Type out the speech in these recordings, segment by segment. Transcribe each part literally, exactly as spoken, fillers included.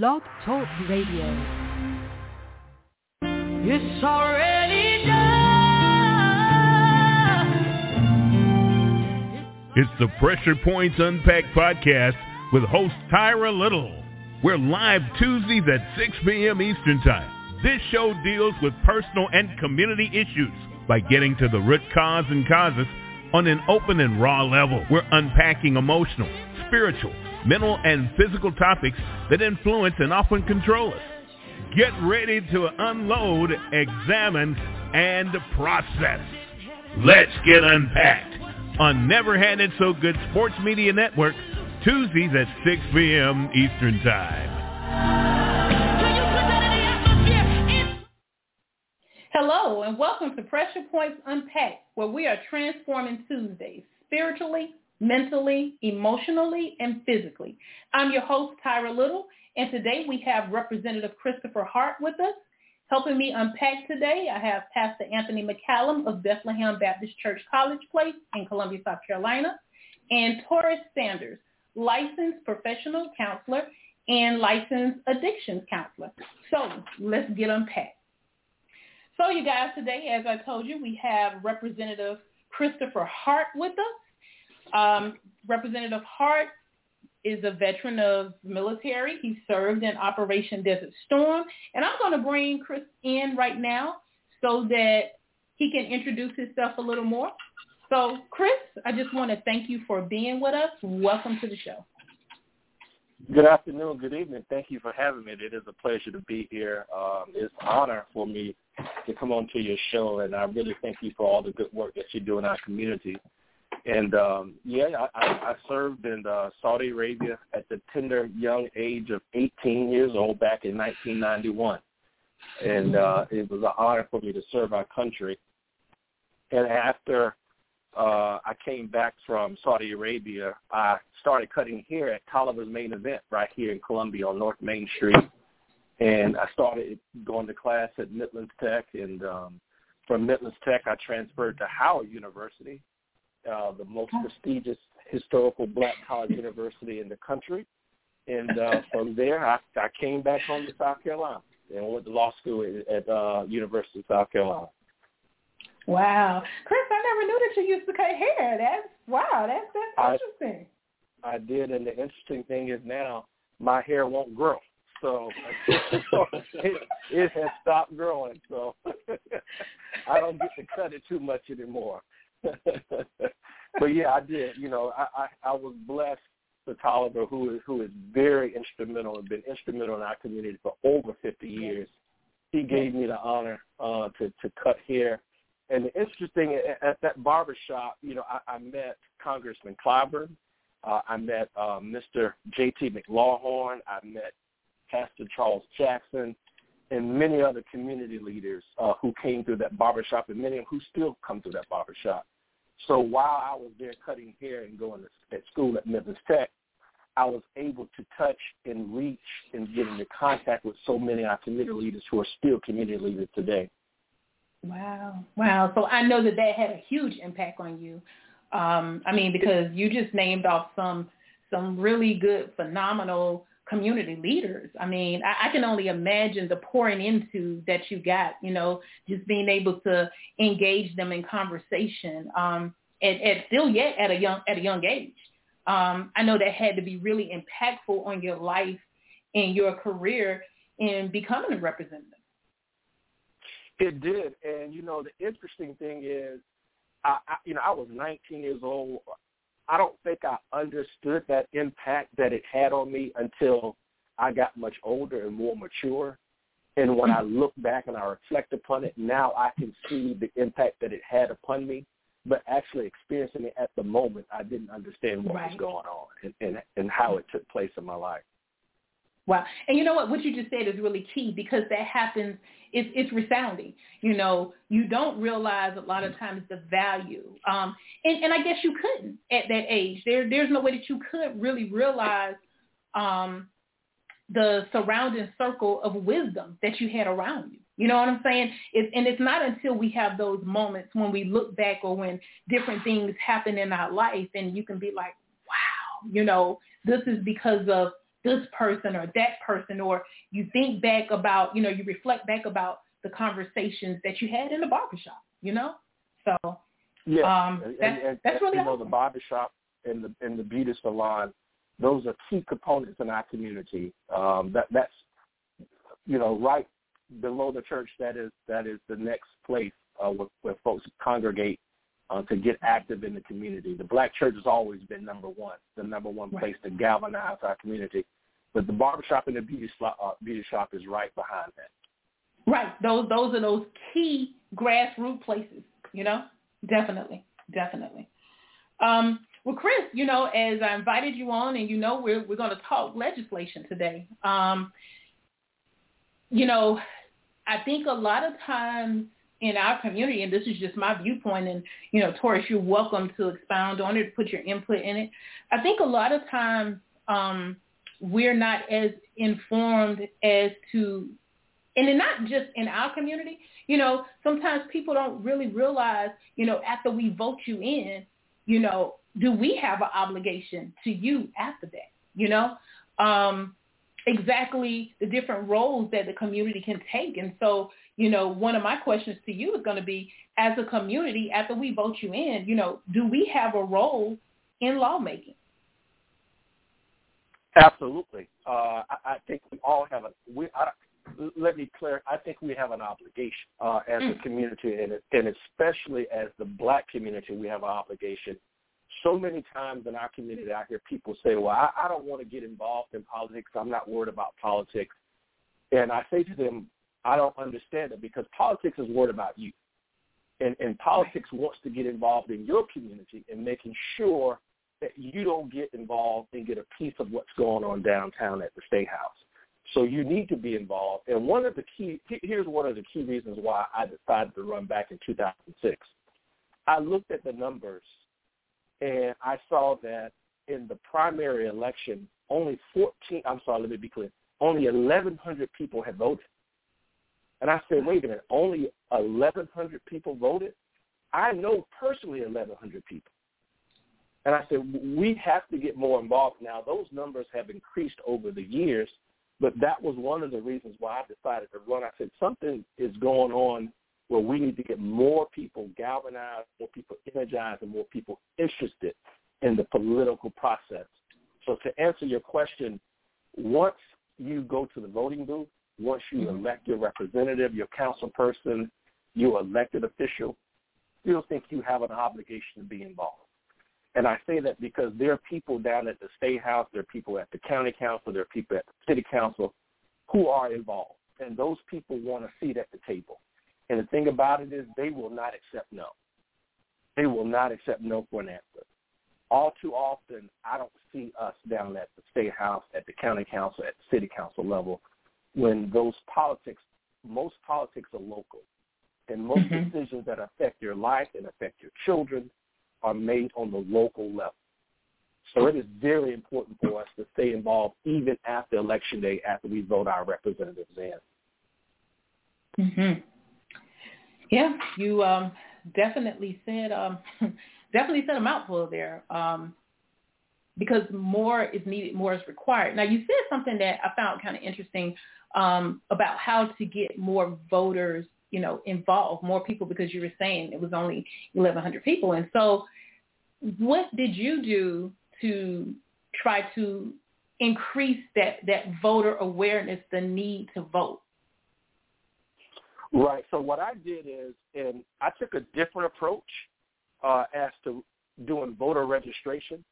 Blog Talk Radio. It's already done. It's the Pressure Points Unpacked podcast with host Tyra Little. We're live Tuesdays at six p.m. Eastern Time. This show deals with personal and community issues by getting to the root cause and causes on an open and raw level. We're unpacking emotional, spiritual, mental and physical topics that influence and often control us. Get ready to unload, examine, and process. Let's get unpacked on Never Handed So Good Sports Media Network, Tuesdays at six p.m. Eastern Time. Hello, and welcome to Pressure Points Unpacked, where we are transforming Tuesdays spiritually, mentally, emotionally, and physically. I'm your host, Tyra Little, and today we have Representative Christopher Hart with us. Helping me unpack today, I have Pastor Anthony McCallum of Bethlehem Baptist Church, College Place in Columbia, South Carolina, and Taurus Sanders, licensed professional counselor and licensed addiction counselor. So let's get unpacked. So you guys, today, as I told you, we have Representative Christopher Hart with us. Um, Representative Hart is a veteran of the military. He served in Operation Desert Storm. And I'm going to bring Chris in right now so that he can introduce himself a little more. So, Chris, I just want to thank you for being with us. Welcome to the show. Good afternoon, good evening. Thank you for having me. It is a pleasure to be here. Um, it's an honor for me to come on to your show, and I really thank you for all the good work that you do in our community. And, um, yeah, I, I served in uh, Saudi Arabia at the tender young age of eighteen years old back in nineteen ninety-one. And uh, it was an honor for me to serve our country. And after uh, I came back from Saudi Arabia, I started cutting hair at Tolliver's Main Event right here in Columbia on North Main Street. And I started going to class at Midlands Tech. And um, from Midlands Tech, I transferred to Howard University. Uh, the most prestigious historical black college university in the country. And uh, from there, I, I came back home to South Carolina and went to law school at uh, University of South Carolina. Wow. Chris, I never knew that you used to cut hair. That's, wow, that's, that's interesting. I, I did, and the interesting thing is now my hair won't grow. So it, it has stopped growing, so I don't get to cut it too much anymore. But yeah, I did. You know, I, I, I was blessed to Tolliver, who is who is very instrumental and been instrumental in our community for over fifty years. He gave me the honor uh, to to cut hair, and the interesting at, at that barbershop, you know, I, I met Congressman Clyburn, uh, I met uh, Mister J T McLawhorn, I met Pastor Charles Jackson, and many other community leaders uh, who came through that barbershop, and many of who still come through that barbershop. So while I was there cutting hair and going to, at school at Midlands Tech, I was able to touch and reach and get into contact with so many of our community leaders who are still community leaders today. Wow. Wow. So I know that that had a huge impact on you. Um, I mean, because you just named off some some really good, phenomenal community leaders. I mean, I, I can only imagine the pouring into that you got, you know, just being able to engage them in conversation um, and, and still yet at a young, at a young age. Um, I know that had to be really impactful on your life and your career in becoming a representative. It did. And, you know, the interesting thing is, I, I you know, I was nineteen years old. I don't think I understood that impact that it had on me until I got much older and more mature. And when I look back and I reflect upon it, now I can see the impact that it had upon me. But actually experiencing it at the moment, I didn't understand what right. was going on and, and, and how it took place in my life. Wow. And you know what, what you just said is really key, because that happens, it's, it's resounding. You know, you don't realize a lot of times the value. Um, and, and I guess you couldn't at that age. There, there's no way that you could really realize um, the surrounding circle of wisdom that you had around you. You know what I'm saying? It's, and it's not until we have those moments when we look back or when different things happen in our life and you can be like, wow, you know, this is because of this person or that person, or you think back about, you know, you reflect back about the conversations that you had in the barbershop, you know? So yeah, um, and, that's, and, that's really and, awesome. You know, the barbershop and the, and the beauty salon, those are key components in our community. Um, that that's, you know, right below the church, that is that is the next place uh, where, where folks congregate uh, to get active in the community. The black church has always been number one, the number one right. place to galvanize our community. But the barbershop and the beauty, uh, beauty shop is right behind that. Right. Those those are those key grassroots places, you know? Definitely. Definitely. Um, well, Chris, you know, as I invited you on, and you know we're, we're going to talk legislation today. Um, you know, I think a lot of times in our community, and this is just my viewpoint, and, you know, Taurus, you're welcome to expound on it, put your input in it. I think a lot of times um, we're not as informed as to, and then not just in our community, you know, sometimes people don't really realize, you know, after we vote you in, you know, do we have an obligation to you after that, you know? Um, exactly the different roles that the community can take. And so, you know, one of my questions to you is going to be, as a community, after we vote you in, you know, do we have a role in lawmaking? Absolutely. Uh, I, I think we all have a, we, I, let me clear, I think we have an obligation uh, as mm. a community, and, and especially as the black community, we have an obligation. So many times in our community, I hear people say, well, I, I don't want to get involved in politics. I'm not worried about politics. And I say to them, I don't understand it, because politics is worried about you. And, and politics wants to get involved in your community and making sure that you don't get involved and get a piece of what's going on downtown at the State House. So you need to be involved. And one of the key, here's one of the key reasons why I decided to run back in two thousand six. I looked at the numbers, and I saw that in the primary election, only fourteen, I'm sorry, let me be clear, only eleven hundred people had voted. And I said, wait a minute, only eleven hundred people voted? I know personally eleven hundred people. And I said, we have to get more involved. Now, those numbers have increased over the years, but that was one of the reasons why I decided to run. I said, something is going on where we need to get more people galvanized, more people energized, and more people interested in the political process. So to answer your question, once you go to the voting booth, once you mm-hmm. elect your representative, your councilperson, your elected official, you don't think you have an obligation to be involved. And I say that because there are people down at the State House, there are people at the county council, there are people at the city council who are involved, and those people want a seat at the table. And the thing about it is they will not accept no. They will not accept no for an answer. All too often, I don't see us down at the State House, at the county council, at the city council level, when those politics, most politics are local. And most mm-hmm. decisions that affect your life and affect your children are made on the local level. So it is very important for us to stay involved even after Election Day, after we vote our representatives in. Mm-hmm. Yeah, you um, definitely said um, definitely said a mouthful there, um, because more is needed, more is required. Now, you said something that I found kind of interesting um, about how to get more voters, you know, involved, more people, because you were saying it was only eleven hundred people. And so what did you do to try to increase that, that voter awareness, the need to vote? Right. So what I did is, and I took a different approach uh, as to doing voter registration.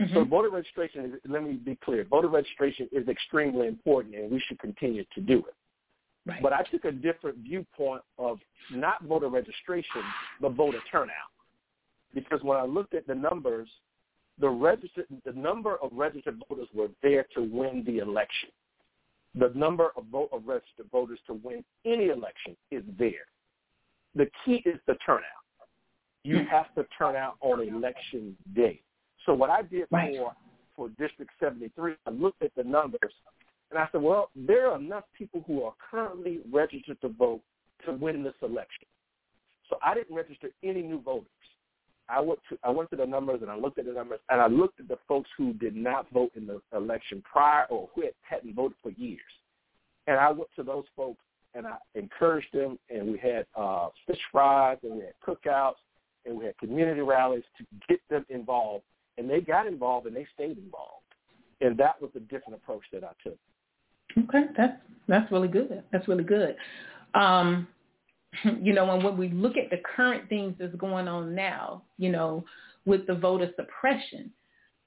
Mm-hmm. So voter registration, is, let me be clear, voter registration is extremely important, and we should continue to do it. Right. But I took a different viewpoint of not voter registration, but voter turnout. Because when I looked at the numbers, the registered, the number of registered voters were there to win the election. The number of, vote of registered voters to win any election is there. The key is the turnout. You have to turn out on election day. So what I did right. for, for District seventy-three, I looked at the numbers, and I said, well, there are enough people who are currently registered to vote to win this election. So I didn't register any new voters. I went to I went to the numbers and I looked at the numbers and I looked at the folks who did not vote in the election prior or who hadn't voted for years. And I went to those folks and I encouraged them, and we had uh, fish fries and we had cookouts and we had community rallies to get them involved. And they got involved and they stayed involved. And that was a different approach that I took. Okay, that's that's really good. That's really good. Um, you know, and when we look at the current things that's going on now, you know, with the voter suppression,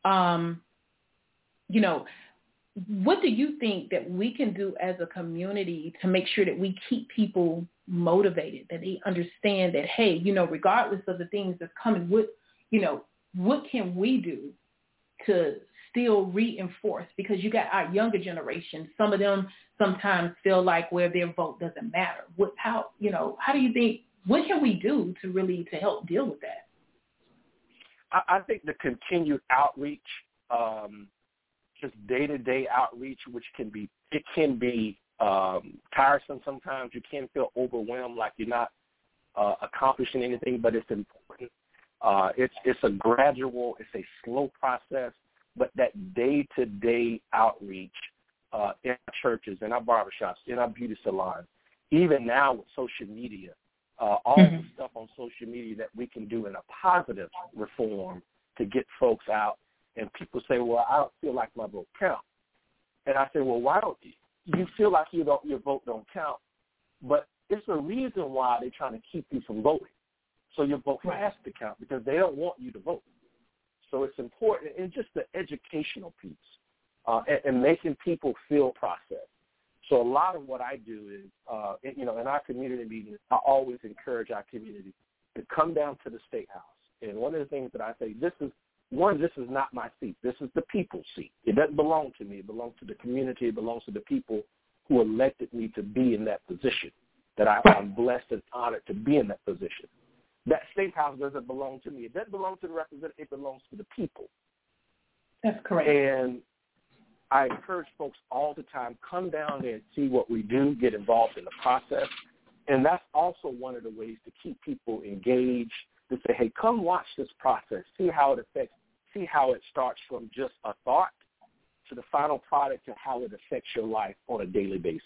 um, you know, what do you think that we can do as a community to make sure that we keep people motivated, that they understand that, hey, you know, regardless of the things that's coming, what, you know, what can we do to still reinforce? Because you got our younger generation, some of them sometimes feel like where their vote doesn't matter. What, how, you know, how do you think, what can we do to really, to help deal with that? I, I think the continued outreach, um, just day-to-day outreach, which can be, it can be um, tiresome sometimes. You can feel overwhelmed, like you're not uh, accomplishing anything, but it's important. Uh, it's it's a gradual, it's a slow process, but that day-to-day outreach uh, in our churches, in our barbershops, in our beauty salons, even now with social media, uh, all mm-hmm. the stuff on social media that we can do in a positive reform to get folks out. And people say, well, I don't feel like my vote counts. And I say, well, why don't you? You feel like you don't, your vote don't count, but it's a reason why they're trying to keep you from voting. So your vote right. has to count because they don't want you to vote. So it's important, and just the educational piece uh, and, and making people feel process. So a lot of what I do is, uh, it, you know, in our community meetings, I always encourage our community to come down to the State House. And one of the things that I say, this is, one, this is not my seat. This is the people's seat. It doesn't belong to me. It belongs to the community. It belongs to the people who elected me to be in that position, that I, I'm blessed and honored to be in that position. That State House doesn't belong to me. It doesn't belong to the representative. It belongs to the people. That's correct. And I encourage folks all the time, come down there and see what we do, get involved in the process. And that's also one of the ways to keep people engaged, to say, hey, come watch this process, see how it affects, see how it starts from just a thought to the final product and how it affects your life on a daily basis.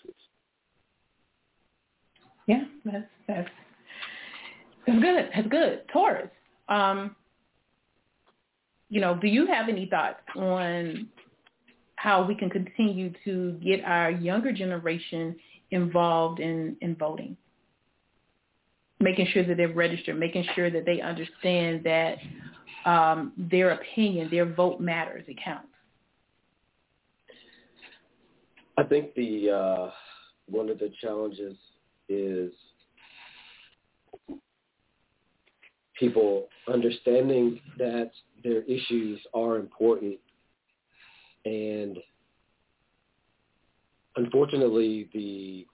Yeah, that's, that's, that's good. That's good. Taurus, um, you know, do you have any thoughts on how we can continue to get our younger generation involved in, in voting? Making sure that they're registered, making sure that they understand that um, their opinion, their vote matters, it counts. I think the uh, one of the challenges is people understanding that their issues are important, and unfortunately the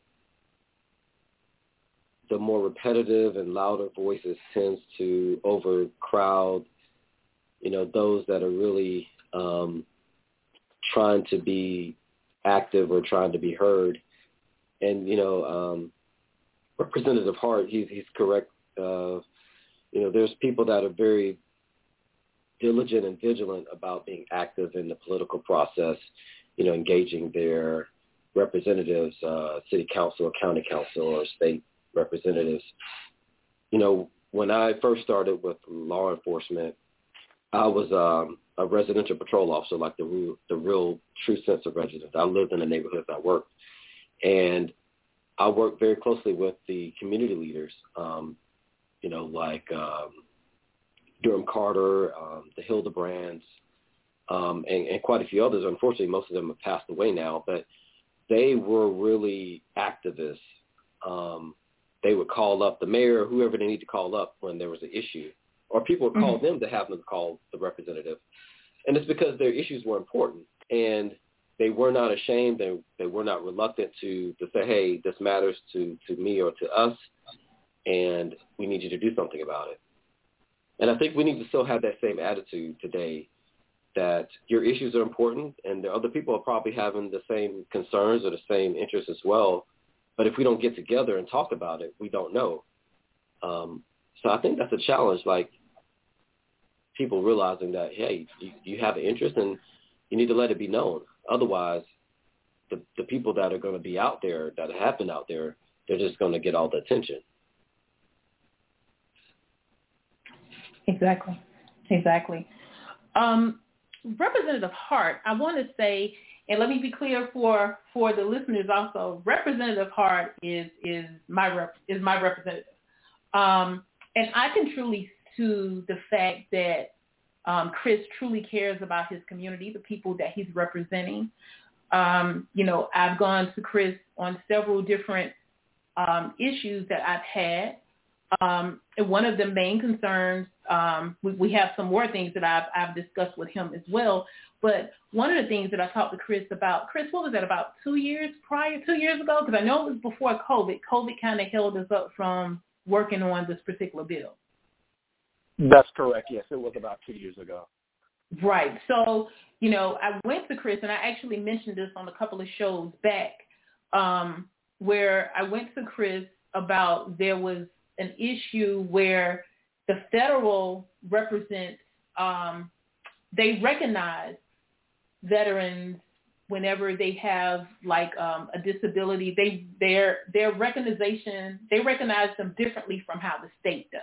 the more repetitive and louder voices tends to overcrowd, you know, those that are really um, trying to be active or trying to be heard. And, you know, um, Representative Hart, he's, he's correct. Uh, you know, there's people that are very diligent and vigilant about being active in the political process, you know, engaging their representatives, uh, city council or county council or state representatives. You know, when I first started with law enforcement, I was um, a residential patrol officer, like the real, the real true sense of residence. I lived in the neighborhoods I worked, and I worked very closely with the community leaders, um, you know, like um, Durham Carter, um, the Hildebrands, um, and, and quite a few others. Unfortunately, most of them have passed away now, but they were really activists. Um, They would call up the mayor, whoever they need to call up when there was an issue, or people would call mm-hmm. them to have them call the representative. And it's because their issues were important, and they were not ashamed. They they were not reluctant to, to say, hey, this matters to, to me or to us, and we need you to do something about it. And I think we need to still have that same attitude today, that your issues are important, and the other people are probably having the same concerns or the same interests as well. But if we don't get together and talk about it, we don't know. Um, so I think that's a challenge. Like, people realizing that, hey, you, you have an interest and you need to let it be known. Otherwise, the, the people that are going to be out there, that have been out there, they're just going to get all the attention. Exactly. Exactly. Um, Representative Hart, I want to say, and let me be clear for, for the listeners also, Representative Hart is, is my rep, is my representative. Um, and I can truly to the fact that um, Chris truly cares about his community, the people that he's representing. Um, you know, I've gone to Chris on several different um, issues that I've had. Um, and one of the main concerns, um, we, we have some more things that I've, I've discussed with him as well. But one of the things that I talked to Chris about, Chris, what was that, about two years prior, two years ago? Because I know it was before COVID. COVID kind of held us up from working on this particular bill. That's correct. Yes, it was about two years ago. Right. So, you know, I went to Chris, and I actually mentioned this on a couple of shows back, um, where I went to Chris about there was an issue where the federal represents, um, they recognize veterans whenever they have like um, a disability. They their their recognition, they recognize them differently from how the state does.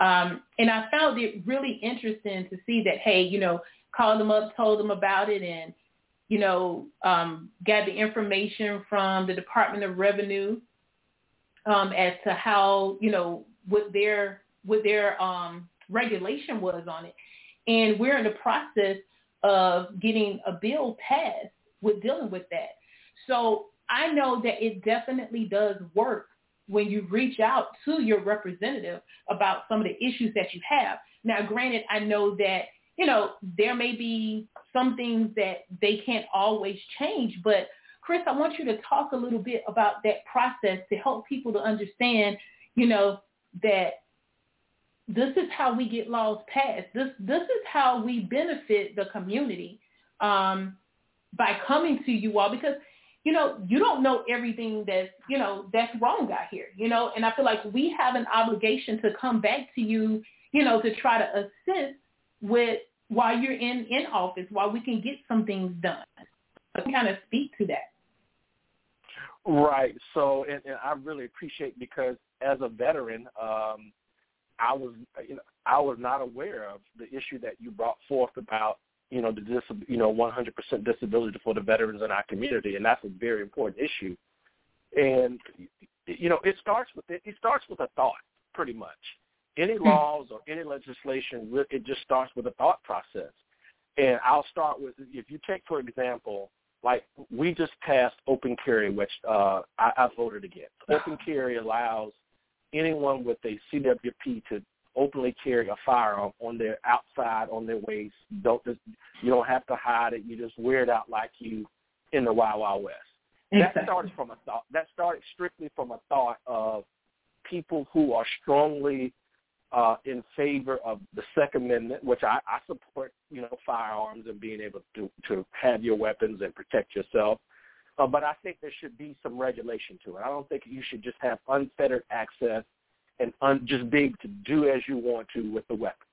Um, and I found it really interesting to see that, hey, you know, called them up, told them about it, and, you know, um, got the information from the Department of Revenue um, as to how, you know, what their what their um, regulation was on it. And we're in the process of getting a bill passed with dealing with that. So I know that it definitely does work when you reach out to your representative about some of the issues that you have. Now, granted, I know that, you know, there may be some things that they can't always change, but Chris, I want you to talk a little bit about that process to help people to understand, you know, that this is how we get laws passed. This this is how we benefit the community um, by coming to you all, because you know, you don't know everything that's, you know, that's wrong out here, you know, and I feel like we have an obligation to come back to you, you know, to try to assist with while you're in, in office, while we can get some things done. So we kind of speak to that. Right. So, and, and I really appreciate, because as a veteran, um, I was, you know, I was not aware of the issue that you brought forth about, you know, the dis, you know, one hundred percent disability for the veterans in our community, and that's a very important issue. And, you know, it starts with it, it starts with a thought, pretty much. Any laws or any legislation, it just starts with a thought process. And I'll start with, if you take, for example, like we just passed open carry, which uh, I, I voted against. Open carry allows anyone with a C W P to openly carry a firearm on their outside, on their waist. Don't just, you don't have to hide it. You just wear it out like you in the Wild Wild West. Exactly. That started from a thought. That started strictly from a thought of people who are strongly uh, in favor of the Second Amendment, which I, I support. You know, firearms and being able to to have your weapons and protect yourself. Uh, but I think there should be some regulation to it. I don't think you should just have unfettered access and un- just being able to do as you want to with the weapon.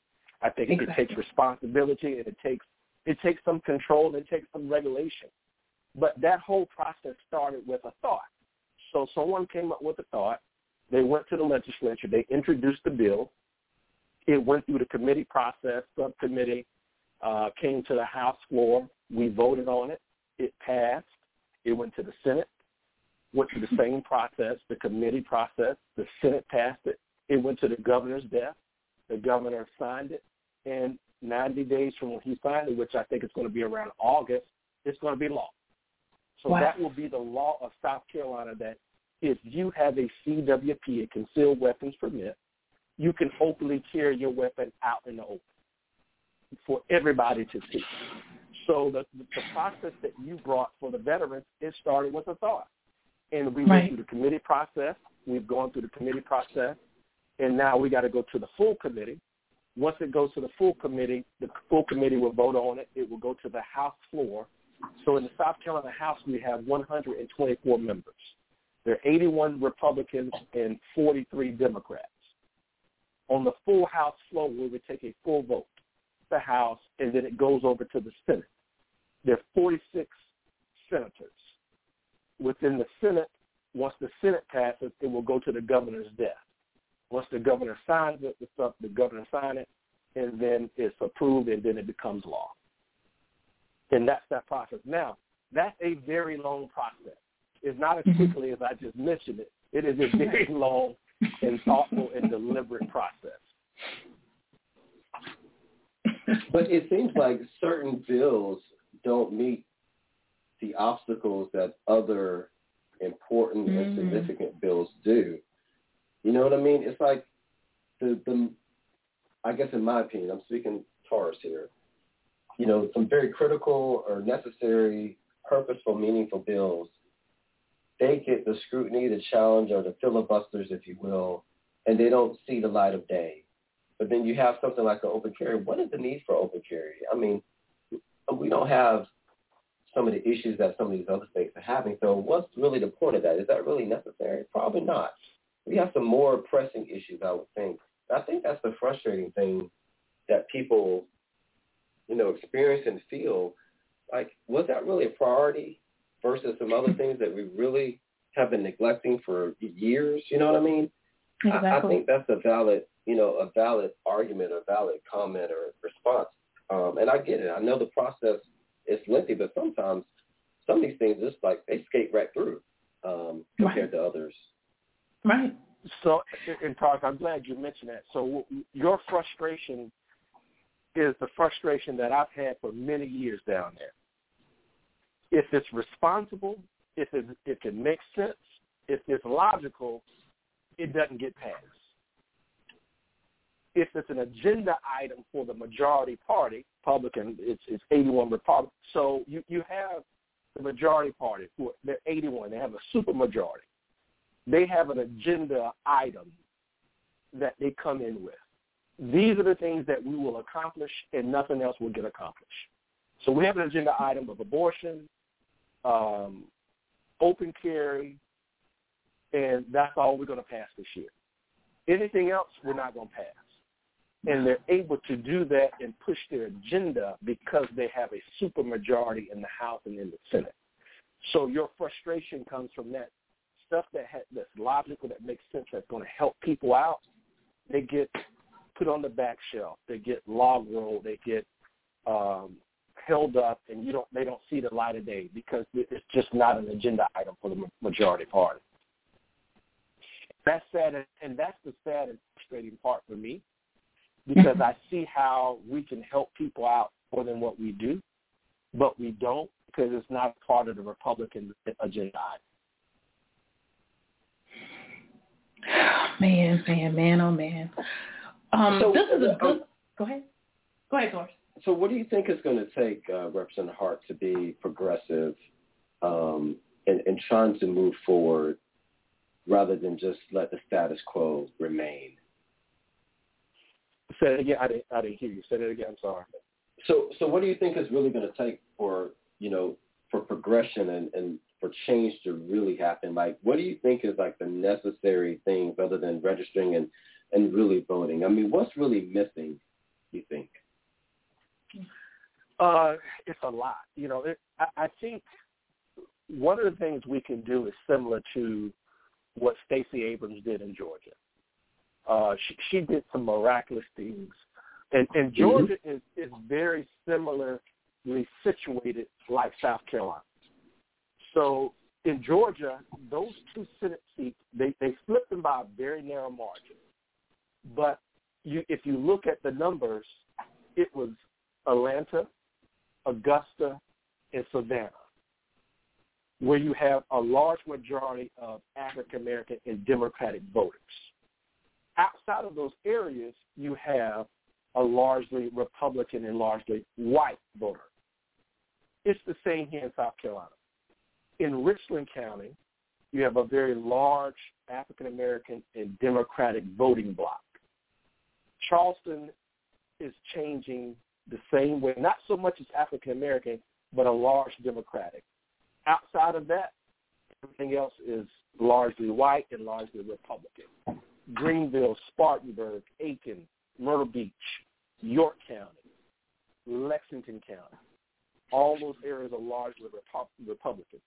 I think exactly. It takes responsibility, and it takes it takes some control, and it takes some regulation. But that whole process started with a thought. So someone came up with a thought. They went to the legislature. They introduced the bill. It went through the committee process, subcommittee, uh, came to the House floor. We voted on it. It passed. It went to the Senate. Went through the same process, the committee process. The Senate passed it. It went to the governor's desk. The governor signed it. And ninety days from when he signed it, which I think is going to be around August, it's going to be law. So wow. That will be the law of South Carolina, that if you have a C W P, a concealed weapons permit, you can openly carry your weapon out in the open for everybody to see. So the, the process that you brought for the veterans, it started with a thought. And we right. went through the committee process. We've gone through the committee process. And now we got to go to the full committee. Once it goes to the full committee, the full committee will vote on it. It will go to the House floor. So in the South Carolina House, we have one hundred twenty-four members. There are eighty-one Republicans and forty-three Democrats. On the full House floor, we would take a full vote. the House, and then it goes over to the Senate. There are forty-six senators. Within the Senate, once the Senate passes, it will go to the governor's desk. Once the governor signs it, it's up, the governor signs it, and then it's approved, and then it becomes law. And that's that process. Now, that's a very long process. It's not as quickly as I just mentioned it. It is a very long and thoughtful and deliberate process. But it seems like certain bills don't meet the obstacles that other important mm. and significant bills do. You know what I mean? It's like the, the, I guess in my opinion, I'm speaking Taurus here, you know, some very critical or necessary, purposeful, meaningful bills, they get the scrutiny, the challenge, or the filibusters, if you will, and they don't see the light of day. But then you have something like an open carry. What is the need for open carry? I mean, we don't have some of the issues that some of these other states are having. So what's really the point of that? Is that really necessary? Probably not. We have some more pressing issues, I would think. I think that's the frustrating thing that people, you know, experience and feel. Like, was that really a priority versus some other things that we really have been neglecting for years? You know what I mean? Exactly. I, I think that's a valid, you know, a valid argument, a valid comment or response. Um, and I get it. I know the process is lengthy, but sometimes some of these things just like they skate right through um, compared right. to others. Right. So, and Tarek, I'm glad you mentioned that. So your frustration is the frustration that I've had for many years down there. If it's responsible, if it, if it makes sense, if it's logical, it doesn't get passed. If it's an agenda item for the majority party, Republican, it's, it's eighty-one Republicans. So you, you have the majority party, who are, they're eighty-one, they have a super majority. They have an agenda item that they come in with. These are the things that we will accomplish and nothing else will get accomplished. So we have an agenda item of abortion, um, open carry, and that's all we're going to pass this year. Anything else we're not going to pass. And they're able to do that and push their agenda because they have a supermajority in the House and in the Senate. So your frustration comes from that. Stuff that ha- that's logical, that makes sense, that's going to help people out, they get put on the back shelf. They get log rolled. They get um, held up, and you don't. They don't see the light of day because it's just not an agenda item for the majority party. That's sad, and that's the sad and frustrating part for me because I see how we can help people out more than what we do, but we don't because it's not part of the Republican agenda item. Man, man, man, oh, man. Um, so, this is a good... Um, go ahead. Go ahead, Doris. So what do you think it's going to take, uh, Representative Hart, to be progressive um, and, and trying to move forward rather than just let the status quo remain? Say it again. I didn't, I didn't hear you. Say it again. I'm sorry. So so what do you think it's really going to take for, you know, for progression and, and for change to really happen? Like, what do you think is like the necessary things other than registering and, and really voting? I mean, what's really missing, you think? Uh, it's a lot. You know, it, I, I think one of the things we can do is similar to what Stacey Abrams did in Georgia. Uh, she, she did some miraculous things. And, and Georgia mm-hmm. is, is very similarly situated like South Carolina. So in Georgia, those two Senate seats, they, they flipped them by a very narrow margin. But you, if you look at the numbers, it was Atlanta, Augusta, and Savannah, where you have a large majority of African-American and Democratic voters. Outside of those areas, you have a largely Republican and largely white voter. It's the same here in South Carolina. In Richland County, you have a very large African-American and Democratic voting bloc. Charleston is changing the same way, not so much as African-American, but a large Democratic. Outside of that, everything else is largely white and largely Republican. Greenville, Spartanburg, Aiken, Myrtle Beach, York County, Lexington County. All those areas are largely Repo- Republican.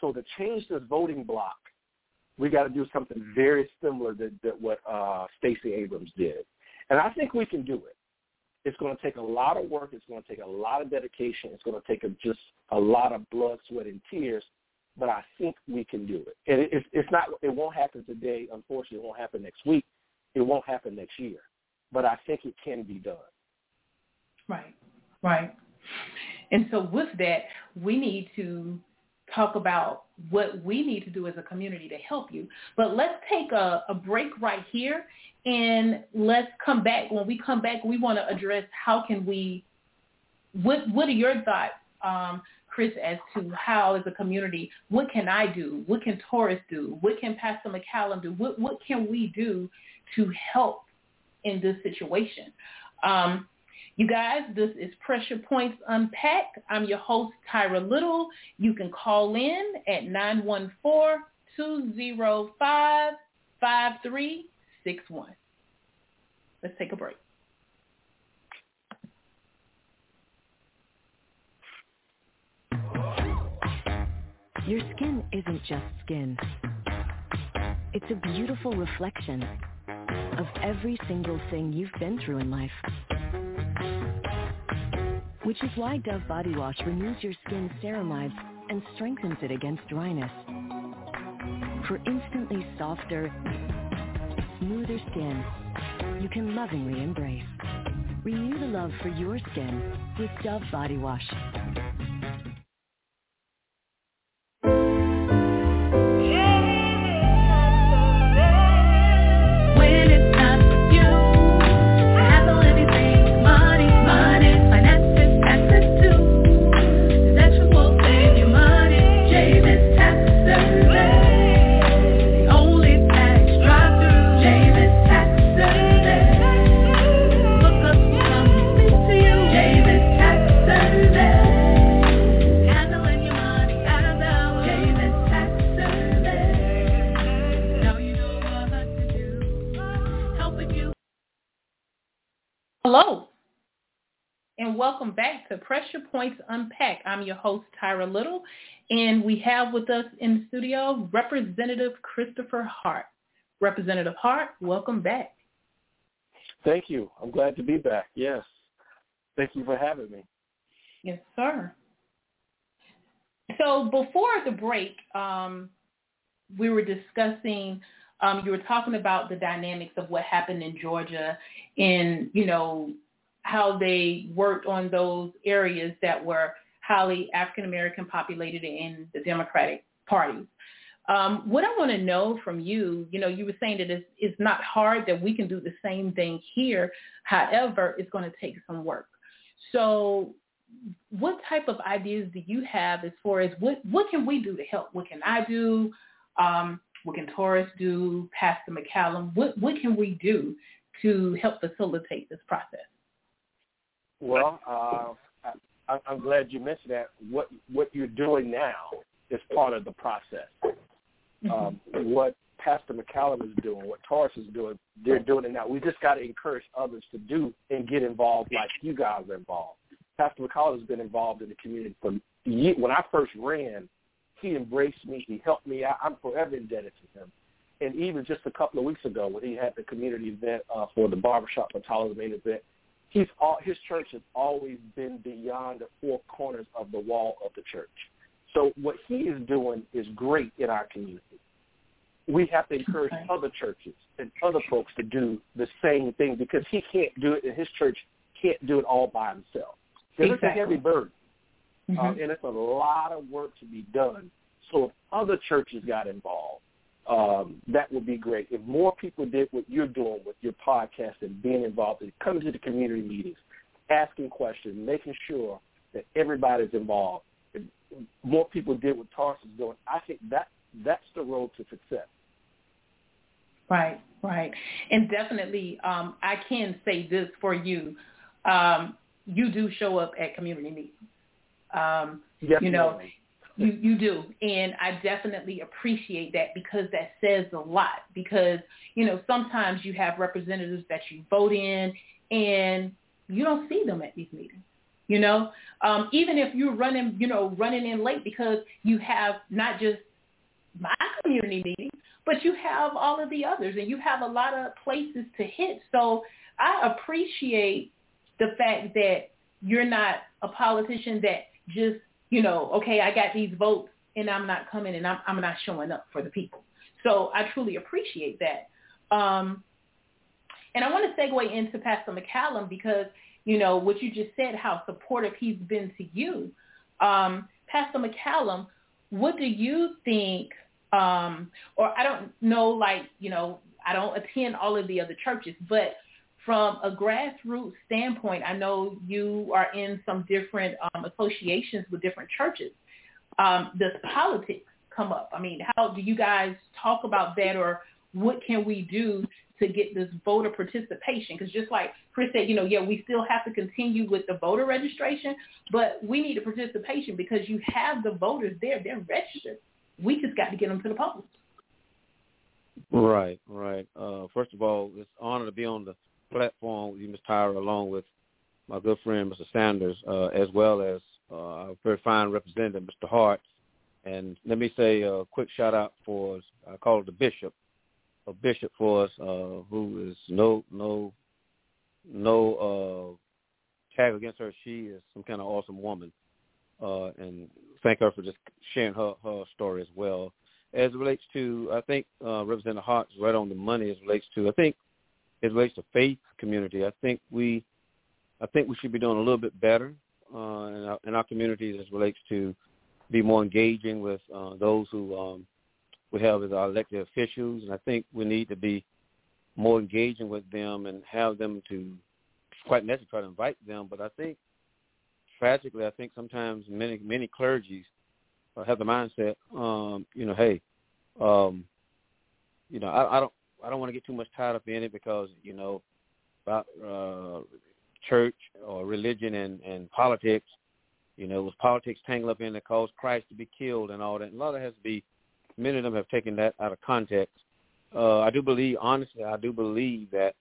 So to change this voting block, we got to do something very similar to, to what uh, Stacey Abrams did. And I think we can do it. It's going to take a lot of work. It's going to take a lot of dedication. It's going to take a, just a lot of blood, sweat, and tears. But I think we can do it. And it, it's not. It won't happen today. Unfortunately, it won't happen next week. It won't happen next year. But I think it can be done. Right, right. And so with that, we need to talk about what we need to do as a community to help you. But let's take a, a break right here, and let's come back. When we come back, we want to address how can we, what, what are your thoughts, um, Chris, as to how as a community, what can I do? What can Taurus do? What can Pastor McCallum do? What, what can we do to help in this situation? Um, You guys, this is Pressure Points Unpacked. I'm your host, Tyra Little. You can call in at nine one four, two oh five, five three six one. Let's take a break. Your skin isn't just skin. It's a beautiful reflection of every single thing you've been through in life. Which is why Dove Body Wash removes your skin's ceramides and strengthens it against dryness. For instantly softer, smoother skin you can lovingly embrace. Renew the love for your skin with Dove Body Wash. Hello, and welcome back to Pressure Points Unpacked. I'm your host, Tyra Little, and we have with us in the studio Representative Christopher Hart. Representative Hart, welcome back. Thank you. I'm glad to be back, yes. Thank you for having me. Yes, sir. So before the break, um, we were discussing... Um, you were talking about the dynamics of what happened in Georgia and, you know, how they worked on those areas that were highly African-American populated in the Democratic parties. Um, what I want to know from you, you know, you were saying that it's, it's not hard, that we can do the same thing here. However, it's going to take some work. So what type of ideas do you have as far as what, what can we do to help? What can I do? Um, What can Taurus do, Pastor McCallum? What what can we do to help facilitate this process? Well, uh, I, I'm glad you mentioned that. What what you're doing now is part of the process. Mm-hmm. Um, what Pastor McCallum is doing, what Taurus is doing, they're doing it now. We just got to encourage others to do and get involved like you guys are involved. Pastor McCallum has been involved in the community for when I first ran. He embraced me. He helped me out. I'm forever indebted to him. And even just a couple of weeks ago when he had the community event uh, for the barbershop for Tolliver's Main Event, he's all, his church has always been beyond the four corners of the wall of the church. So what he is doing is great in our community. We have to encourage okay. other churches and other folks to do the same thing because he can't do it and his church can't do it all by himself. Exactly. It's a heavy burden. Mm-hmm. Uh, and it's a lot of work to be done. So if other churches got involved, um, that would be great. If more people did what you're doing with your podcast and being involved, and coming to the community meetings, asking questions, making sure that everybody's involved, if more people did what Taurus is doing, I think that that's the road to success. Right, right. And definitely um, I can say this for you. Um, you do show up at community meetings. Um, you know, you, you do. And I definitely appreciate that because that says a lot because, you know, sometimes you have representatives that you vote in and you don't see them at these meetings. You know, um, even if you're running, you know, running in late because you have not just my community meetings, but you have all of the others and you have a lot of places to hit. So I appreciate the fact that you're not a politician that just, you know, okay, I got these votes and I'm not coming and I'm, I'm not showing up for the people. So I truly appreciate that. Um, and I want to segue into Pastor McCallum because, you know, what you just said, how supportive he's been to you. Um, Pastor McCallum, what do you think, um, or I don't know, like, you know, I don't attend all of the other churches, but from a grassroots standpoint, I know you are in some different um, associations with different churches. Um, does politics come up? I mean, how do you guys talk about that, or what can we do to get this voter participation? Because just like Chris said, you know, yeah, we still have to continue with the voter registration, but we need a participation because you have the voters there. They're registered. We just got to get them to the polls. Right, right. Uh, first of all, it's an honor to be on the platform with you, Miz Tyra, along with my good friend, Mister Sanders, uh, as well as uh, our very fine representative, Mister Hart. And let me say a quick shout-out for, I call it the bishop, a bishop for us, uh, who is no no no uh, tag against her. She is some kind of awesome woman, uh, and thank her for just sharing her, her story as well. As it relates to, I think uh, Representative Hart's right on the money. As it relates to, I think as it relates to faith community, I think we I think we should be doing a little bit better uh, in, our, in our communities as it relates to be more engaging with uh, those who. Um, we have as our elected officials, and I think we need to be more engaging with them and have them to quite necessarily try to invite them. But I think, tragically, I think sometimes many, many clergies have the mindset, um, you know, hey, um, you know, I, I don't I don't want to get too much tied up in it because, you know, about uh, church or religion and, and politics, you know, it was politics tangled up in that caused Christ to be killed and all that. And a lot of it has to be many of them have taken that out of context. Uh, I do believe, honestly, I do believe that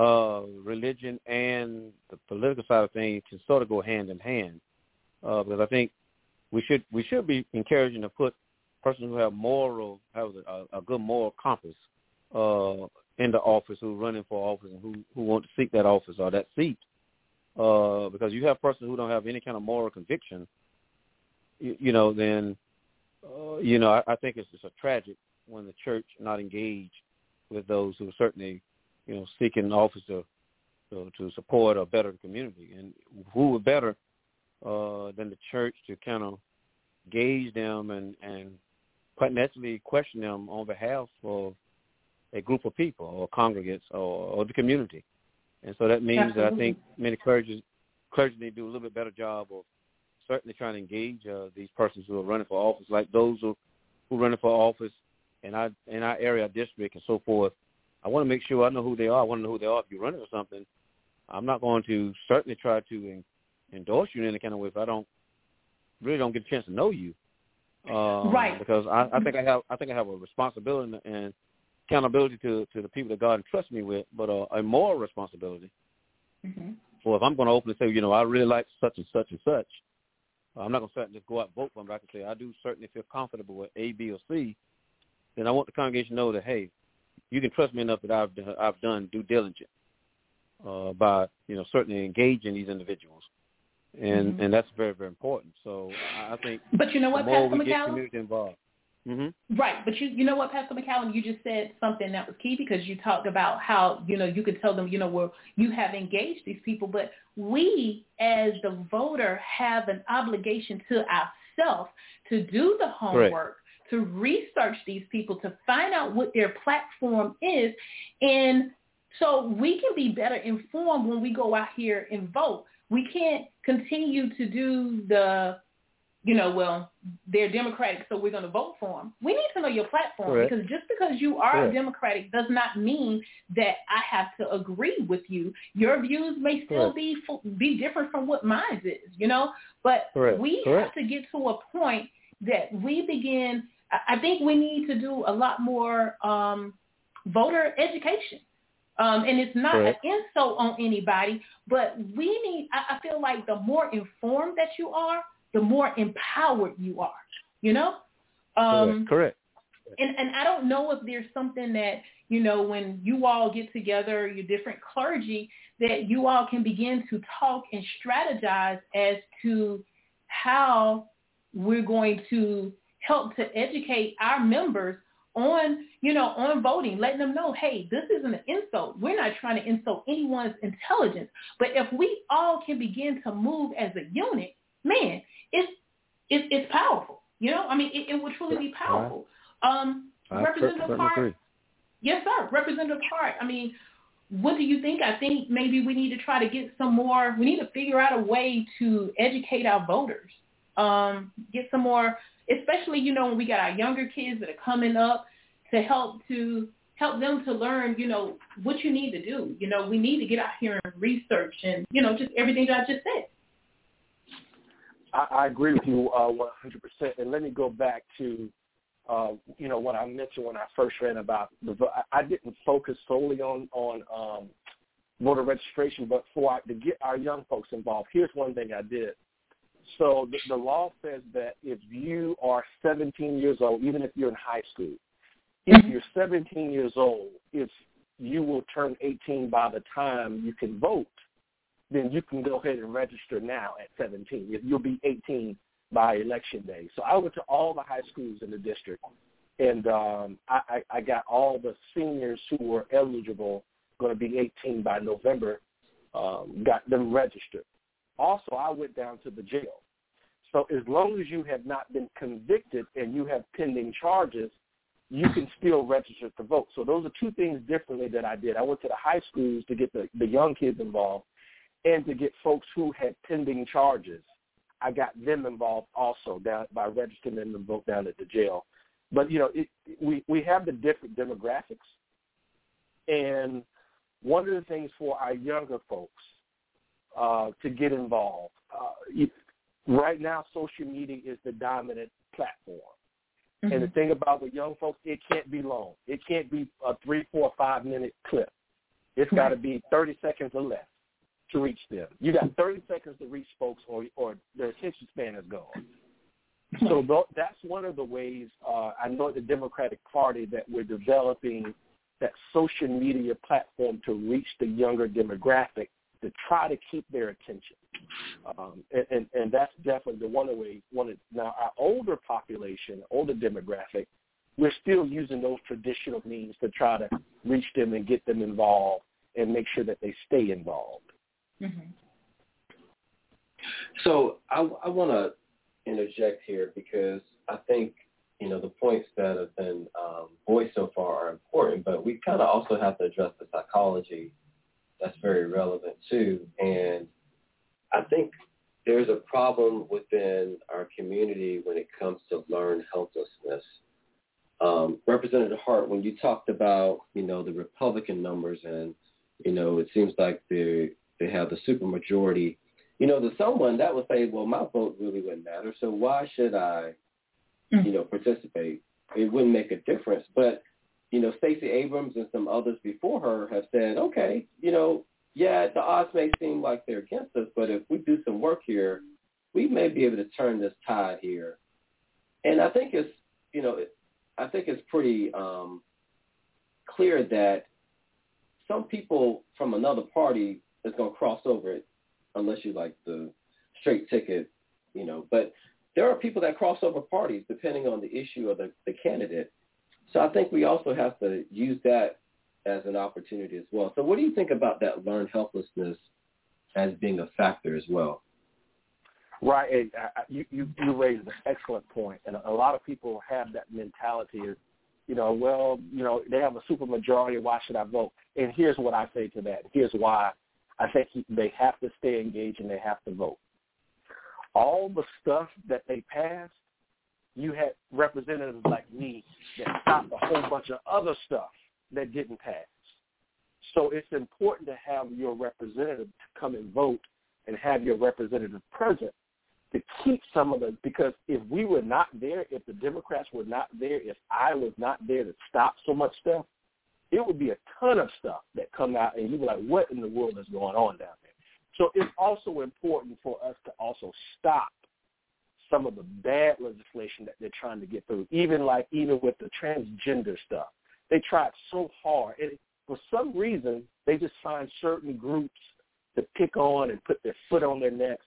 uh, religion and the political side of things can sort of go hand in hand. Uh, because I think we should we should be encouraging to put persons who have moral, have a, a good moral compass uh, in the office, who are running for office and who, who want to seek that office or that seat. Uh, because you have persons who don't have any kind of moral conviction, you, you know, then... Uh, you know, I, I think it's just a tragic when the church not engaged with those who are certainly, you know, seeking office to, to, to support a better community. And who were better uh, than the church to kind of gauge them and, and quite naturally question them on behalf of a group of people or congregants or, or the community. And so that means Absolutely. That I think many clergy, clergy they do a little bit better job of certainly trying to engage uh, these persons who are running for office, like those who, who are running for office in our, in our area, district, and so forth. I want to make sure I know who they are. I want to know who they are. If you're running for something, I'm not going to certainly try to in, endorse you in any kind of way if I don't really don't get a chance to know you. Um, right. Because I, I think I have I think I have a responsibility and accountability to, to the people that God entrusts me with, but uh, a moral responsibility. Mm-hmm. So if I'm going to openly say, you know, I really like such and such and such, I'm not going to certainly just go out and vote for them, but I can say I do certainly feel comfortable with A, B, or C. Then I want the congregation to know that, hey, you can trust me enough that I've I've done due diligence uh, by, you know, certainly engaging these individuals, and mm-hmm. and that's very, very important. So I think. But you know what, the more Pastor we McCallum? Get community involved. Mm-hmm. Right, but you you know what, Pastor McCallum, you just said something that was key because you talked about how, you know, you could tell them, you know, well, you have engaged these people, but we as the voter have an obligation to ourselves to do the homework, Correct. To research these people, to find out what their platform is, and so we can be better informed when we go out here and vote. We can't continue to do the you know, well, they're Democratic, so we're going to vote for them. We need to know your platform Correct. Because just because you are Correct. Democratic does not mean that I have to agree with you. Your views may still Correct. be be different from what mine is, you know, but Correct. we Correct. have to get to a point that we begin. I think we need to do a lot more um, voter education. Um, and it's not Correct. an insult on anybody, but we need, I, I feel like the more informed that you are, the more empowered you are, you know? Um, Correct. Correct. And, and I don't know if there's something that, you know, when you all get together, your different clergy, that you all can begin to talk and strategize as to how we're going to help to educate our members on, you know, on voting, letting them know, hey, this isn't an insult. We're not trying to insult anyone's intelligence. But if we all can begin to move as a unit, man, it's, it's, it's powerful. You know, I mean, it, it would truly be powerful. Um, Representative Hart, yes, sir. Representative Hart, I mean, what do you think? I think maybe we need to try to get some more, we need to figure out a way to educate our voters, um, get some more, especially, you know, when we got our younger kids that are coming up, to help to help them to learn, you know, what you need to do. You know, we need to get out here and research and, you know, just everything that I just said. I, I agree with you uh, one hundred percent. And let me go back to, uh, you know, what I mentioned when I first ran about the vote. I didn't focus solely on, on um, voter registration, but for our, to get our young folks involved, here's one thing I did. So the, the law says that if you are seventeen years old, even if you're in high school, if you're seventeen years old, if you will turn eighteen by the time you can vote, then you can go ahead and register now at seventeen. If you'll be eighteen by election day. So I went to all the high schools in the district, and um, I, I got all the seniors who were eligible, going to be eighteen by November, um, got them registered. Also, I went down to the jail. So as long as you have not been convicted and you have pending charges, you can still register to vote. So those are two things differently that I did. I went to the high schools to get the, the young kids involved and to get folks who had pending charges. I got them involved also down, by registering them to vote down at the jail. But, you know, it, we, we have the different demographics. And one of the things for our younger folks uh, to get involved, uh, you, right now social media is the dominant platform. Mm-hmm. And the thing about with young folks, it can't be long. It can't be a three, four, five-minute clip. It's got to be thirty seconds or less to reach them. You got thirty seconds to reach folks, or, or their attention span is gone. So th- that's one of the ways uh, I know at the Democratic Party that we're developing that social media platform to reach the younger demographic to try to keep their attention. Um, and, and, and that's definitely the one way. One of, now, our older population, older demographic, we're still using those traditional means to try to reach them and get them involved and make sure that they stay involved. Mm-hmm. So I, I want to interject here because I think, you know, the points that have been um, voiced so far are important, but we kind of also have to address the psychology that's very relevant too. And I think there's a problem within our community when it comes to learned helplessness. Um, Representative Hart, when you talked about, you know, the Republican numbers and, you know, it seems like they they have the supermajority, you know, there's someone that would say, well, my vote really wouldn't matter, so why should I, you know, participate? It wouldn't make a difference. But, you know, Stacey Abrams and some others before her have said, okay, you know, yeah, the odds may seem like they're against us, but if we do some work here, we may be able to turn this tide here. And I think it's, you know, I think it's pretty um, clear that some people from another party is going to cross over it, unless you like the straight ticket, you know. But there are people that cross over parties depending on the issue of the, the candidate. So I think we also have to use that as an opportunity as well. So what do you think about that learned helplessness as being a factor as well? Right. You, you, you raised an excellent point. And a lot of people have that mentality of, you know, well, you know, they have a supermajority. Why should I vote? And here's what I say to that. Here's why I think they have to stay engaged and they have to vote. All the stuff that they passed, you had representatives like me that stopped a whole bunch of other stuff that didn't pass. So it's important to have your representative to come and vote and have your representative present to keep some of the, because if we were not there, if the Democrats were not there, if I was not there to stop so much stuff, it would be a ton of stuff that come out, and you'd be like, what in the world is going on down there? So it's also important for us to also stop some of the bad legislation that they're trying to get through, even like even with the transgender stuff. They tried so hard. And for some reason, they just find certain groups to pick on and put their foot on their necks,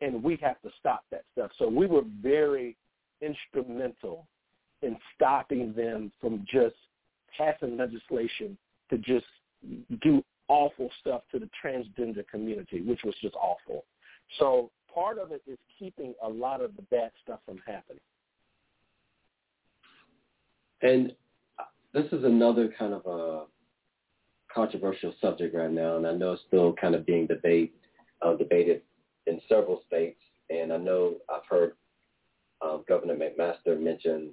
and we have to stop that stuff. So we were very instrumental in stopping them from just passing legislation to just do awful stuff to the transgender community, which was just awful. So part of it is keeping a lot of the bad stuff from happening. And this is another kind of a controversial subject right now, and I know it's still kind of being debate, uh, debated in several states, and I know I've heard um, Governor McMaster mention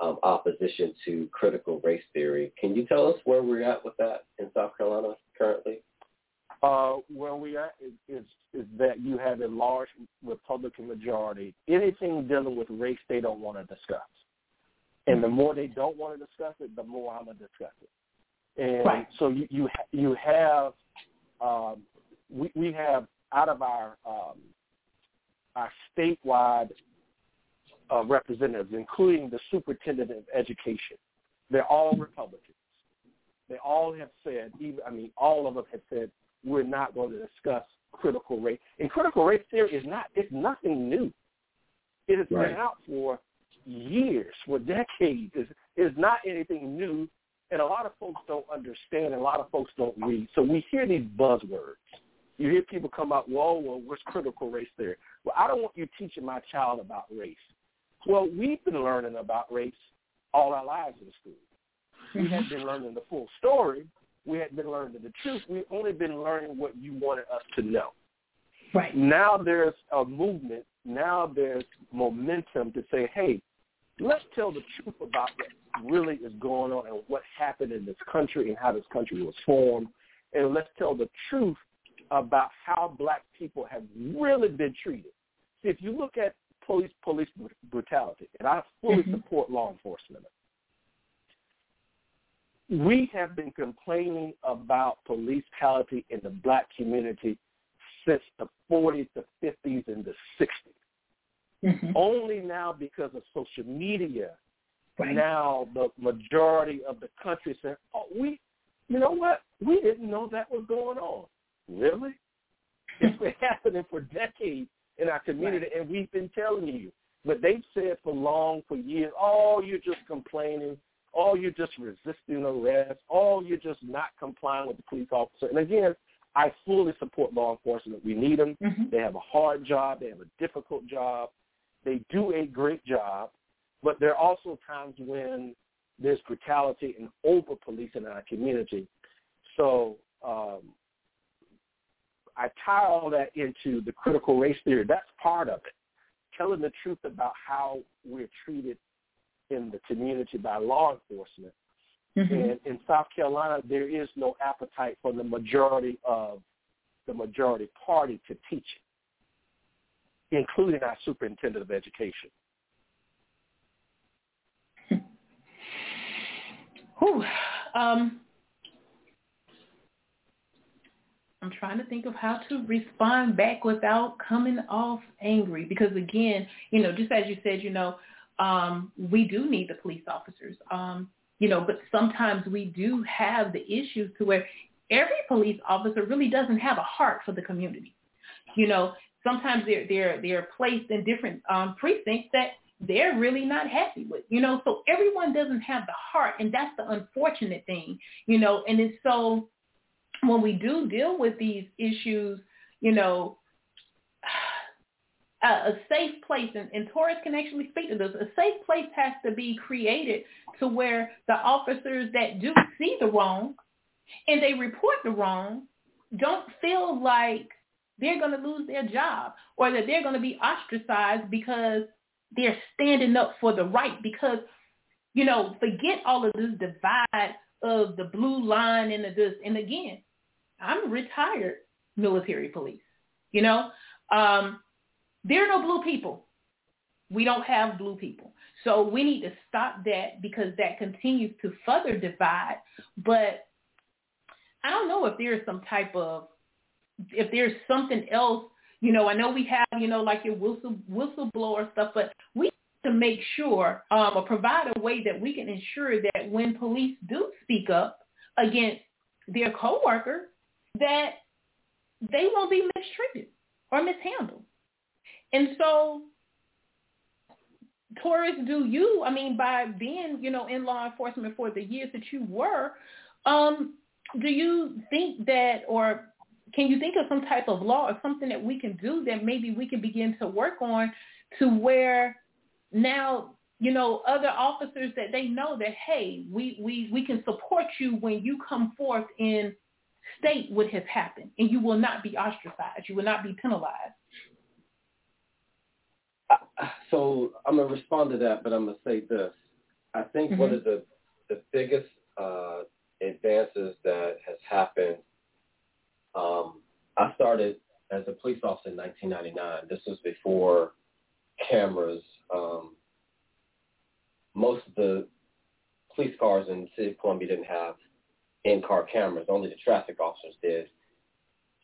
um, opposition to critical race theory. Can you tell us where we're at with that in South Carolina currently? Uh, where we are is, is, is that you have a large Republican majority. Anything dealing with race, they don't want to discuss. And the more they don't want to discuss it, the more I'm going to discuss it. And right. so you you, you have um, we, we have out of our um, our statewide uh, representatives, including the superintendent of education, they're all Republicans. They all have said, even, I mean, all of them have said, we're not going to discuss critical race. And critical race theory is not, it's nothing new. It has right. been out for years, for decades. It's, it's not anything new, and a lot of folks don't understand, and a lot of folks don't read. So we hear these buzzwords. You hear people come out, whoa, well, what's critical race theory? Well, I don't want you teaching my child about race. Well, we've been learning about race all our lives in school. We have been learning the full story. We had been learning the truth. We've only been learning what you wanted us to know. Right. Now there's a movement. Now there's momentum to say, hey, let's tell the truth about what really is going on and what happened in this country and how this country was formed. And let's tell the truth about how black people have really been treated. See, if you look at police police brutality, and I fully mm-hmm. support law enforcement, we have been complaining about police brutality in the black community since the forties, the fifties, and the sixties. Mm-hmm. Only now because of social media, right. now the majority of the country said, oh, we, you know what? We didn't know that was going on. Really? It's been happening for decades in our community, right. and we've been telling you. But they've said for long, for years, oh, you're just complaining. Oh, you're just resisting arrest. Oh, you're just not complying with the police officer. And again, I fully support law enforcement. We need them. Mm-hmm. They have a hard job. They have a difficult job. They do a great job. But there are also times when there's brutality and over-police in our community. So um, I tie all that into the critical race theory. That's part of it, telling the truth about how we're treated in the community by law enforcement. Mm-hmm. And in South Carolina, there is no appetite for the majority of the majority party to teach it, including our superintendent of education. Whew. Um, I'm trying to think of how to respond back without coming off angry, because again, you know, just as you said, you know, Um, we do need the police officers, um, you know, but sometimes we do have the issues to where every police officer really doesn't have a heart for the community. You know, sometimes they're, they're, they're placed in different um, precincts that they're really not happy with, you know, so everyone doesn't have the heart, and that's the unfortunate thing, you know, and it's so when we do deal with these issues, you know, Uh, a safe place, and, and Taurus can actually speak to this, a safe place has to be created to where the officers that do see the wrong and they report the wrong don't feel like they're going to lose their job or that they're going to be ostracized because they're standing up for the right. Because, you know, forget all of this divide of the blue line and the this. And again, I'm retired military police, you know. Um, There are no blue people. We don't have blue people. So we need to stop that because that continues to further divide. But I don't know if there's some type of, if there's something else, you know, I know we have, you know, like your whistle, whistleblower stuff, but we need to make sure um, or provide a way that we can ensure that when police do speak up against their coworkers, that they won't be mistreated or mishandled. And so, Taurus, do you, I mean, by being, you know, in law enforcement for the years that you were, um, do you think that, or can you think of some type of law or something that we can do that maybe we can begin to work on to where now, you know, other officers that they know that, hey, we, we, we can support you when you come forth and state what has happened and you will not be ostracized. You will not be penalized. So I'm going to respond to that, but I'm going to say this. I think mm-hmm. one of the, the biggest uh, advances that has happened, um, I started as a police officer in nineteen ninety-nine. This was before cameras. Um, most of the police cars in the city of Columbia didn't have in-car cameras. Only the traffic officers did.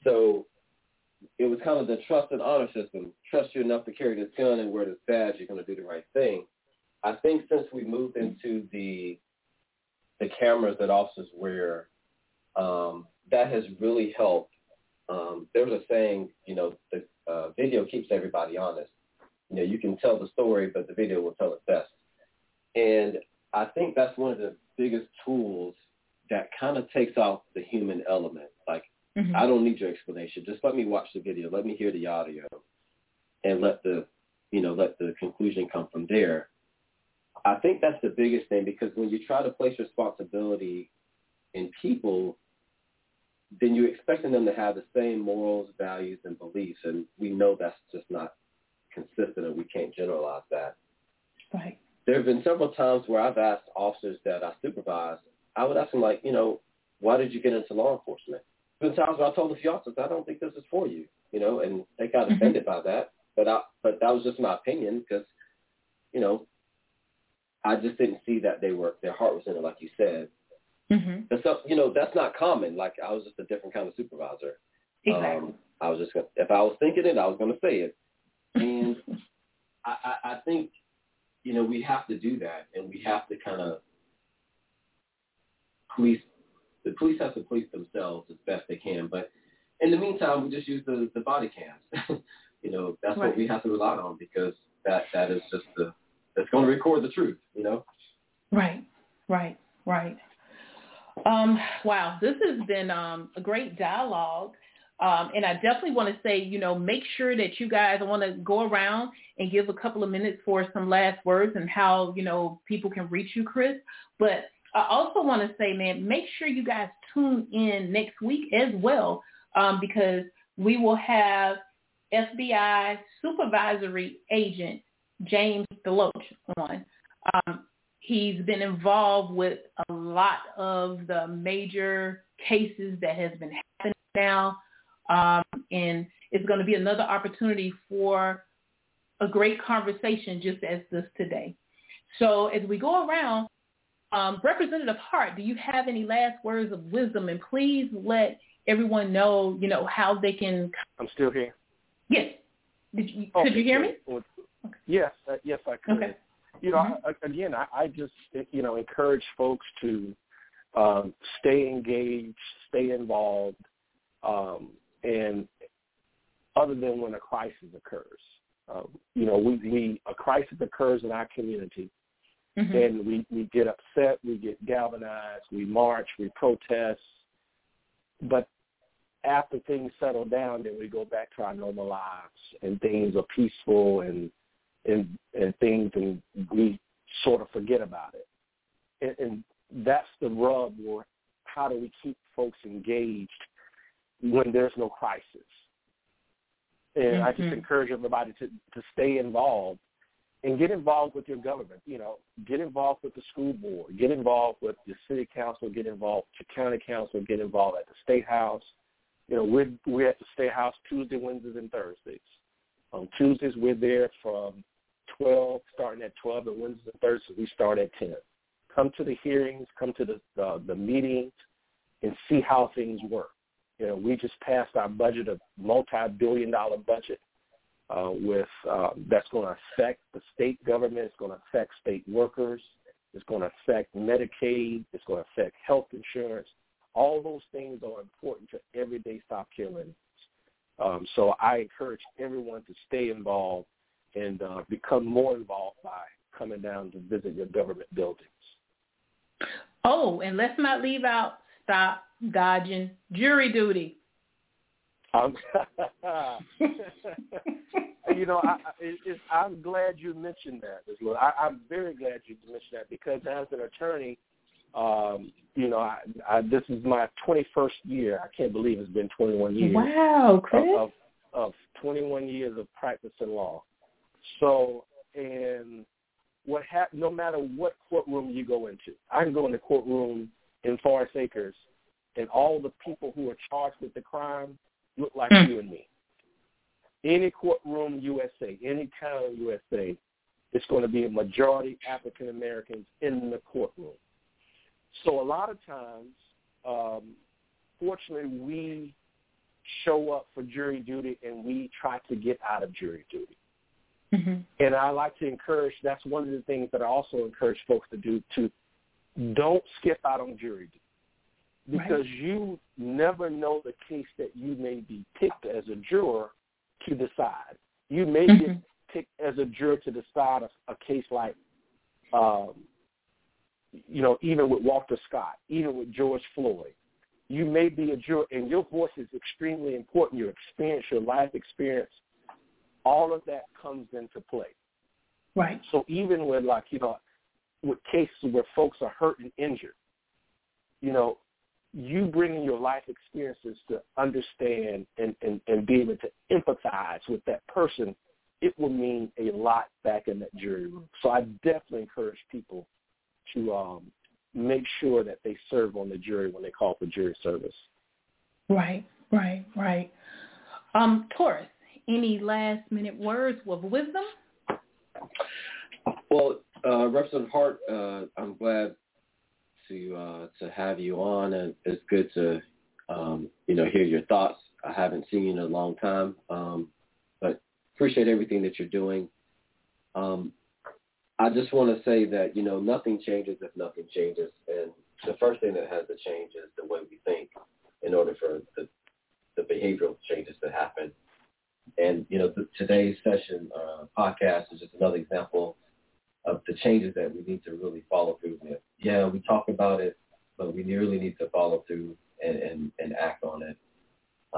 So it was kind of the trust and honor system. Trust you enough to carry this gun and wear this badge, you're going to do the right thing. I think since we moved into the the cameras that officers wear, um, that has really helped. Um, there was a saying, you know, the uh, video keeps everybody honest. You know, you can tell the story, but the video will tell it best. And I think that's one of the biggest tools that kind of takes out the human element. Like, I don't need your explanation. Just let me watch the video. Let me hear the audio, and let the, you know, let the conclusion come from there. I think that's the biggest thing, because when you try to place responsibility in people, then you're expecting them to have the same morals, values, and beliefs, and we know that's just not consistent, and we can't generalize that. Right. There have been several times where I've asked officers that I supervise, I would ask them, like, you know, why did you get into law enforcement? There's been times where I told a few officers, I don't think this is for you, you know, and they got offended by that. But I, but that was just my opinion, because, you know, I just didn't see that they were, their heart was in it, like you said. Mm-hmm. But so, you know, that's not common. Like, I was just a different kind of supervisor. Exactly. Um, I was just gonna, if I was thinking it, I was going to say it. And I, I, I think, you know, we have to do that, and we have to kind of police. The police have to police themselves as best they can. But in the meantime, we just use the, the body cams. You know, that's right. What we have to rely on, because that, that is just the, that's going to record the truth, you know? Right, right, right. Um, wow, this has been um, a great dialogue. Um, and I definitely want to say, you know, make sure that you guys, I want to go around and give a couple of minutes for some last words and how, you know, people can reach you, Chris. But I also want to say, man, make sure you guys tune in next week as well, um, because we will have F B I supervisory agent James Deloach on. Um, he's been involved with a lot of the major cases that has been happening now, um, and it's going to be another opportunity for a great conversation just as this today. So as we go around, Um, Representative Hart, do you have any last words of wisdom? And please let everyone know, you know, how they can. I'm still here. Yes. Did you, okay. Could you hear me? Well, yes. Uh, yes, I could. Okay. You know, mm-hmm. I, again, I, I just, you know, encourage folks to um, stay engaged, stay involved, um, and other than when a crisis occurs. Um, you know, we, we a crisis occurs in our community. Mm-hmm. And we, we get upset, we get galvanized, we march, we protest. But after things settle down, then we go back to our normal lives, and things are peaceful, and and, and things, and we sort of forget about it. And, and that's the rub, where how do we keep folks engaged when there's no crisis? And mm-hmm. I just encourage everybody to, to stay involved. And get involved with your government, you know, get involved with the school board, get involved with the city council, get involved with your county council, get involved at the state house. You know, we're, we're at the state house Tuesday, Wednesdays, and Thursdays. On Tuesdays, we're there from twelve, starting at twelve, and Wednesdays and Thursdays we start at ten. Come to the hearings, come to the uh, the meetings, and see how things work. You know, we just passed our budget, a multi-billion-dollar budget, uh, with uh, that's going to affect the state government. It's going to affect state workers. It's going to affect Medicaid. It's going to affect health insurance. All those things are important to everyday South Carolinians. Um, so I encourage everyone to stay involved and uh, become more involved by coming down to visit your government buildings. Oh, and let's not leave out stop dodging jury duty. Um, you know, I, it, it's, I'm glad you mentioned that. I, I'm very glad you mentioned that because as an attorney, um, you know, I, I, this is my twenty-first year. I can't believe it's been twenty-one years. Wow, Chris. Of, of, of twenty-one years of practicing law. So, and what hap- no matter what courtroom you go into, I can go in the courtroom in Forest Acres, and all the people who are charged with the crime look like mm. you and me. Any courtroom U S A, any town U S A, it's going to be a majority African Americans in the courtroom. So a lot of times, um, fortunately, we show up for jury duty and we try to get out of jury duty. Mm-hmm. And I like to encourage, that's one of the things that I also encourage folks to do, to don't skip out on jury duty because right. you never know the case that you may be picked as a juror to decide. You may mm-hmm. get picked as a juror to decide a, a case like, um, you know, even with Walter Scott, even with George Floyd. You may be a juror, and your voice is extremely important. Your experience, your life experience, all of that comes into play. Right. So even with, like, you know, with cases where folks are hurt and injured, you know, you bring in your life experiences to understand and, and, and be able to empathize with that person, it will mean a lot back in that jury room. So I definitely encourage people to um, make sure that they serve on the jury when they call for jury service. Right, right, right. Um, Taurus, any last-minute words of wisdom? Well, uh, Representative Hart, uh, I'm glad to uh, to have you on, and it's good to um, you know hear your thoughts. I haven't seen you in a long time, um, but appreciate everything that you're doing. Um, I just want to say that, you know, nothing changes if nothing changes. And the first thing that has to change is the way we think in order for the, the behavioral changes to happen. And, you know, the, today's session uh, podcast is just another example of the changes that we need to really follow through with. Yeah, we talk about it, but we really need to follow through and, and, and act on it.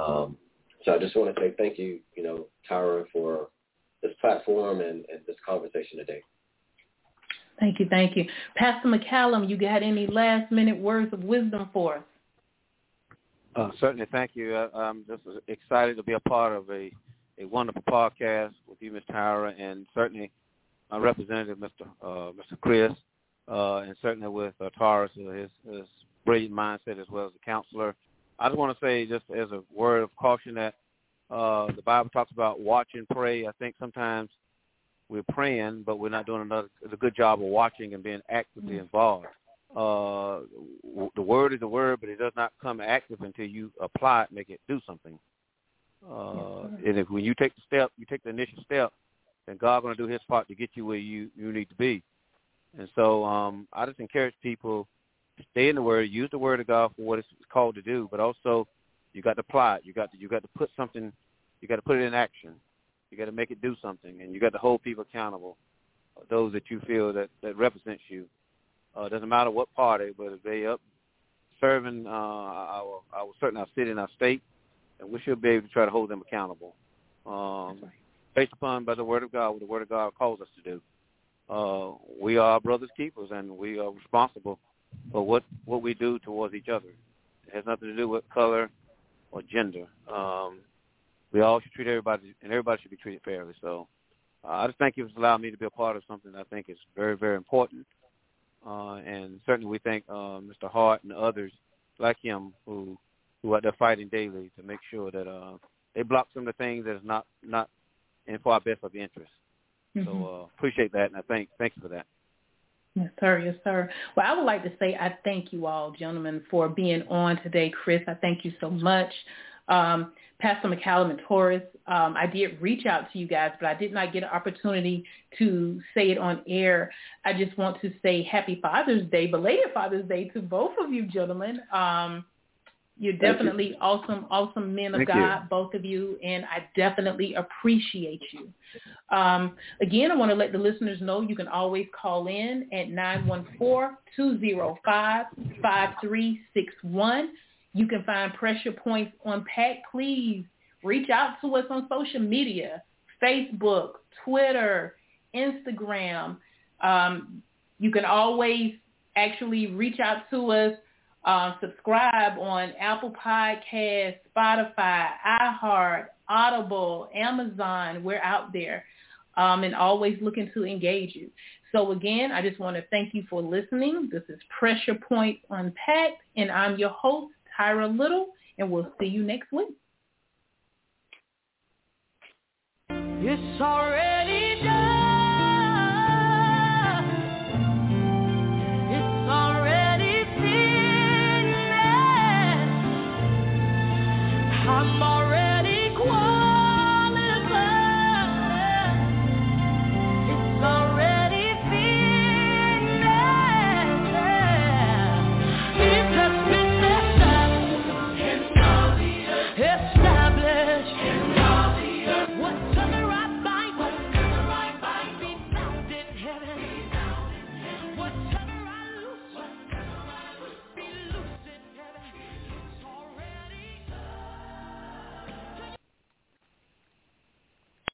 Um, so I just want to say thank you, you know, Tyra, for this platform and, and this conversation today. Thank you, thank you. Pastor McCallum, you got any last-minute words of wisdom for us? Uh, certainly, thank you. I, I'm just excited to be a part of a, a wonderful podcast with you, Miz Tyra, and certainly my representative, Mister Uh, Mister Chris, uh, and certainly with uh, Taurus, uh, his, his brilliant mindset as well as the counselor. I just want to say, just as a word of caution, that uh, the Bible talks about watch and pray. I think sometimes we're praying, but we're not doing another, a good job of watching and being actively involved. Uh, the word is the word, but it does not come active until you apply it, make it do something. Uh, and if when you take the step, you take the initial step, then God's going to do his part to get you where you, you need to be. And so um, I just encourage people to stay in the word, use the word of God for what it's called to do, but also you got to apply it. You got to, you got to put something, you got to put it in action. You got to make it do something, and you got to hold people accountable, those that you feel that, that represents you. Uh, doesn't matter what party, but if they up serving uh, our, our certain our city and our state, and we should be able to try to hold them accountable, um, right. based upon by the Word of God, what the Word of God calls us to do. Uh, we are our brother's keepers, and we are responsible for what, what we do towards each other. It has nothing to do with color or gender. Um, We all should treat everybody, and everybody should be treated fairly. So uh, I just thank you for allowing me to be a part of something that I think is very, very important. Uh, and certainly we thank uh, Mister Hart and others like him who who are there fighting daily to make sure that uh, they block some of the things that is not, not in far best of interest. Mm-hmm. So uh, appreciate that, and I thank thank you for that. Yes, sir. Yes, sir. Well, I would like to say I thank you all, gentlemen, for being on today. Chris, I thank you so much. Um, Pastor McCallum and Taurus, um, I did reach out to you guys, but I did not get an opportunity to say it on air. I just want to say happy Father's Day, belated Father's Day to both of you, gentlemen. Um, you're definitely you. awesome, awesome men of Thank God, you. both of you, and I definitely appreciate you. Um, again, I want to let the listeners know you can always call in at nine one four, two zero five, five three six one. You can find Pressure Points Unpacked. Please reach out to us on social media, Facebook, Twitter, Instagram. Um, you can always actually reach out to us, uh, subscribe on Apple Podcasts, Spotify, iHeart, Audible, Amazon. We're out there um, and always looking to engage you. So again, I just want to thank you for listening. This is Pressure Points Unpacked, and I'm your host, Tyra Little, and we'll see you next week. It's already